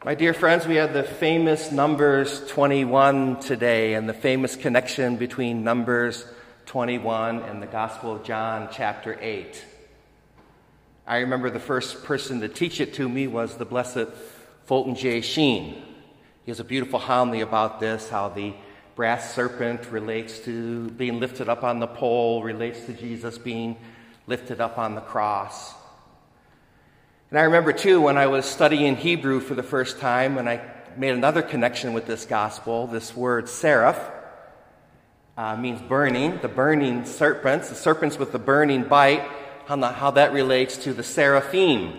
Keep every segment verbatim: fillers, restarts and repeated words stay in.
My dear friends, we had the famous Numbers twenty-one today, and the famous connection between Numbers twenty-one and the Gospel of John, chapter eight. I remember the first person to teach it to me was the blessed Fulton J. Sheen. He has a beautiful homily about this, how the brass serpent relates to being lifted up on the pole, relates to Jesus being lifted up on the cross. And I remember, too, when I was studying Hebrew for the first time, and I made another connection with this gospel. This word, seraph, uh, means burning, the burning serpents, the serpents with the burning bite, how, the, how that relates to the seraphim,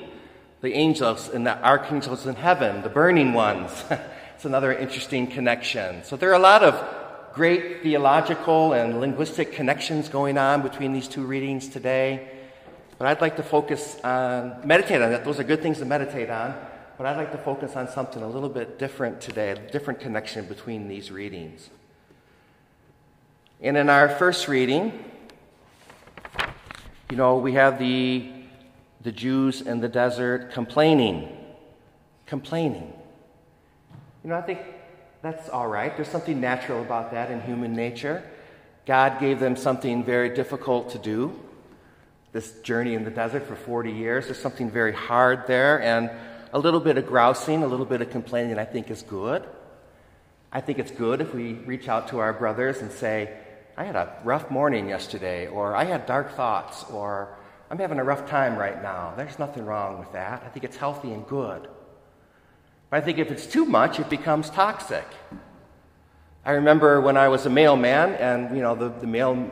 the angels and the archangels in heaven, the burning ones. It's another interesting connection. So there are a lot of great theological and linguistic connections going on between these two readings today. But I'd like to focus on, meditate on that. Those are good things to meditate on. But I'd like to focus on something a little bit different today, a different connection between these readings. And in our first reading, you know, we have the, the Jews in the desert complaining. Complaining. You know, I think that's all right. There's something natural about that in human nature. God gave them something very difficult to do. This journey in the desert for forty years. There's something very hard there, and a little bit of grousing, a little bit of complaining, I think is good. I think it's good if we reach out to our brothers and say, I had a rough morning yesterday, or I had dark thoughts, or I'm having a rough time right now. There's nothing wrong with that. I think it's healthy and good. But I think if it's too much, it becomes toxic. I remember when I was a mailman, and you know, the, the mailmen,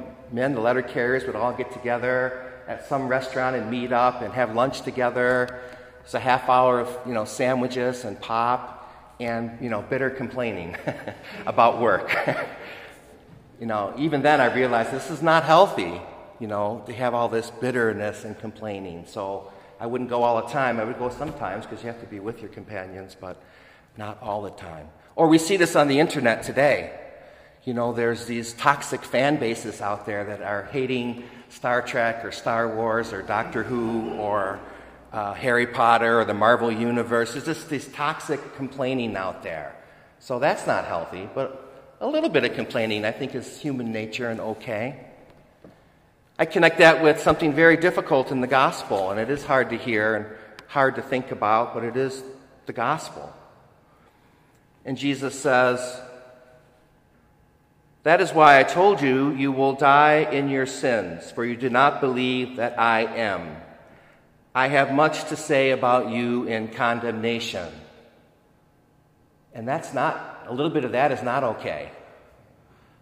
the letter carriers would all get together at some restaurant and meet up and have lunch together. It's a half hour of, you know, sandwiches and pop and, you know, bitter complaining about work. You know, even then I realized this is not healthy, you know, to have all this bitterness and complaining. So I wouldn't go all the time. I would go sometimes because you have to be with your companions, but not all the time. Or we see this on the internet today. You know, there's these toxic fan bases out there that are hating Star Trek or Star Wars or Doctor Who or uh, Harry Potter or the Marvel Universe. There's just this toxic complaining out there. So that's not healthy, but a little bit of complaining I think is human nature and okay. I connect that with something very difficult in the gospel, and it is hard to hear and hard to think about, but it is the gospel. And Jesus says, that is why I told you, you will die in your sins, for you do not believe that I am. I have much to say about you in condemnation. And that's not, a little bit of that is not okay.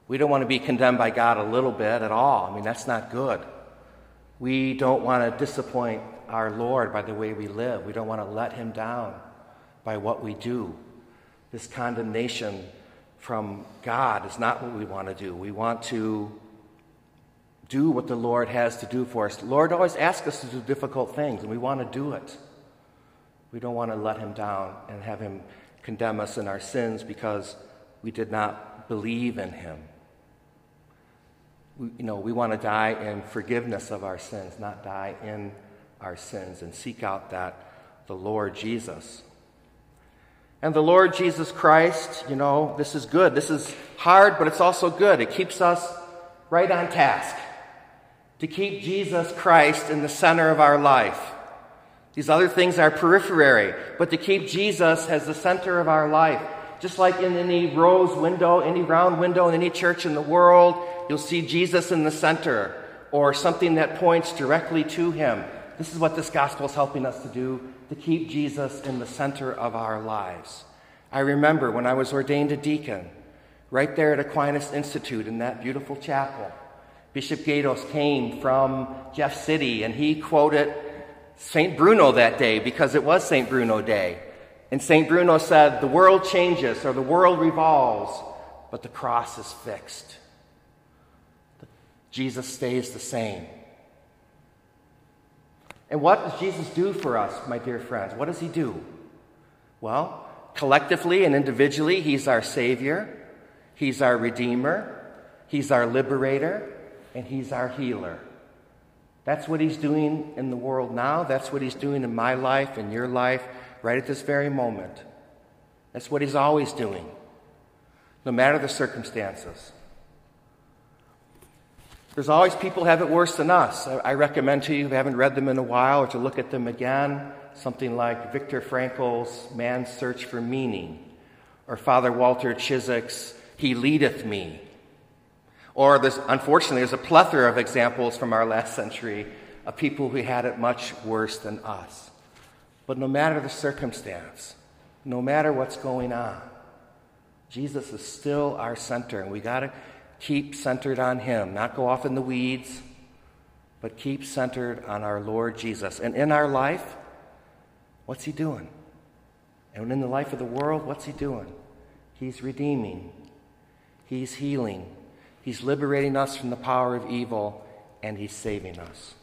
We don't want to be condemned by God a little bit at all. I mean, that's not good. We don't want to disappoint our Lord by the way we live. We don't want to let him down by what we do. This condemnation from God is not what we want to do. We want to do what the Lord has to do for us. The Lord always asks us to do difficult things, and we want to do it. We don't want to let him down and have him condemn us in our sins because we did not believe in him. We, you know, we want to die in forgiveness of our sins, not die in our sins, and seek out that the Lord Jesus. And the Lord Jesus Christ, you know, this is good. This is hard, but it's also good. It keeps us right on task to keep Jesus Christ in the center of our life. These other things are periphery, but to keep Jesus as the center of our life. Just like in any rose window, any round window in any church in the world, you'll see Jesus in the center or something that points directly to him. This is what this gospel is helping us to do, to keep Jesus in the center of our lives. I remember when I was ordained a deacon, right there at Aquinas Institute in that beautiful chapel, Bishop Gaitos came from Jeff City, and he quoted Saint Bruno that day because it was Saint Bruno Day. And Saint Bruno said, the world changes or the world revolves, but the cross is fixed. Jesus stays the same. And what does Jesus do for us, my dear friends? What does he do? Well, collectively and individually, he's our Savior, he's our Redeemer, he's our Liberator, and he's our Healer. That's what he's doing in the world now. That's what he's doing in my life, in your life, right at this very moment. That's what he's always doing, no matter the circumstances. There's always people who have it worse than us. I recommend to you, if you haven't read them in a while, or to look at them again, something like Viktor Frankl's Man's Search for Meaning, or Father Walter Chizik's He Leadeth Me. Or there's, unfortunately, there's a plethora of examples from our last century of people who had it much worse than us. But no matter the circumstance, no matter what's going on, Jesus is still our center, and we got to keep centered on him, not go off in the weeds, but keep centered on our Lord Jesus. And in our life, what's he doing? And in the life of the world, what's he doing? He's redeeming. He's healing. He's liberating us from the power of evil, and he's saving us.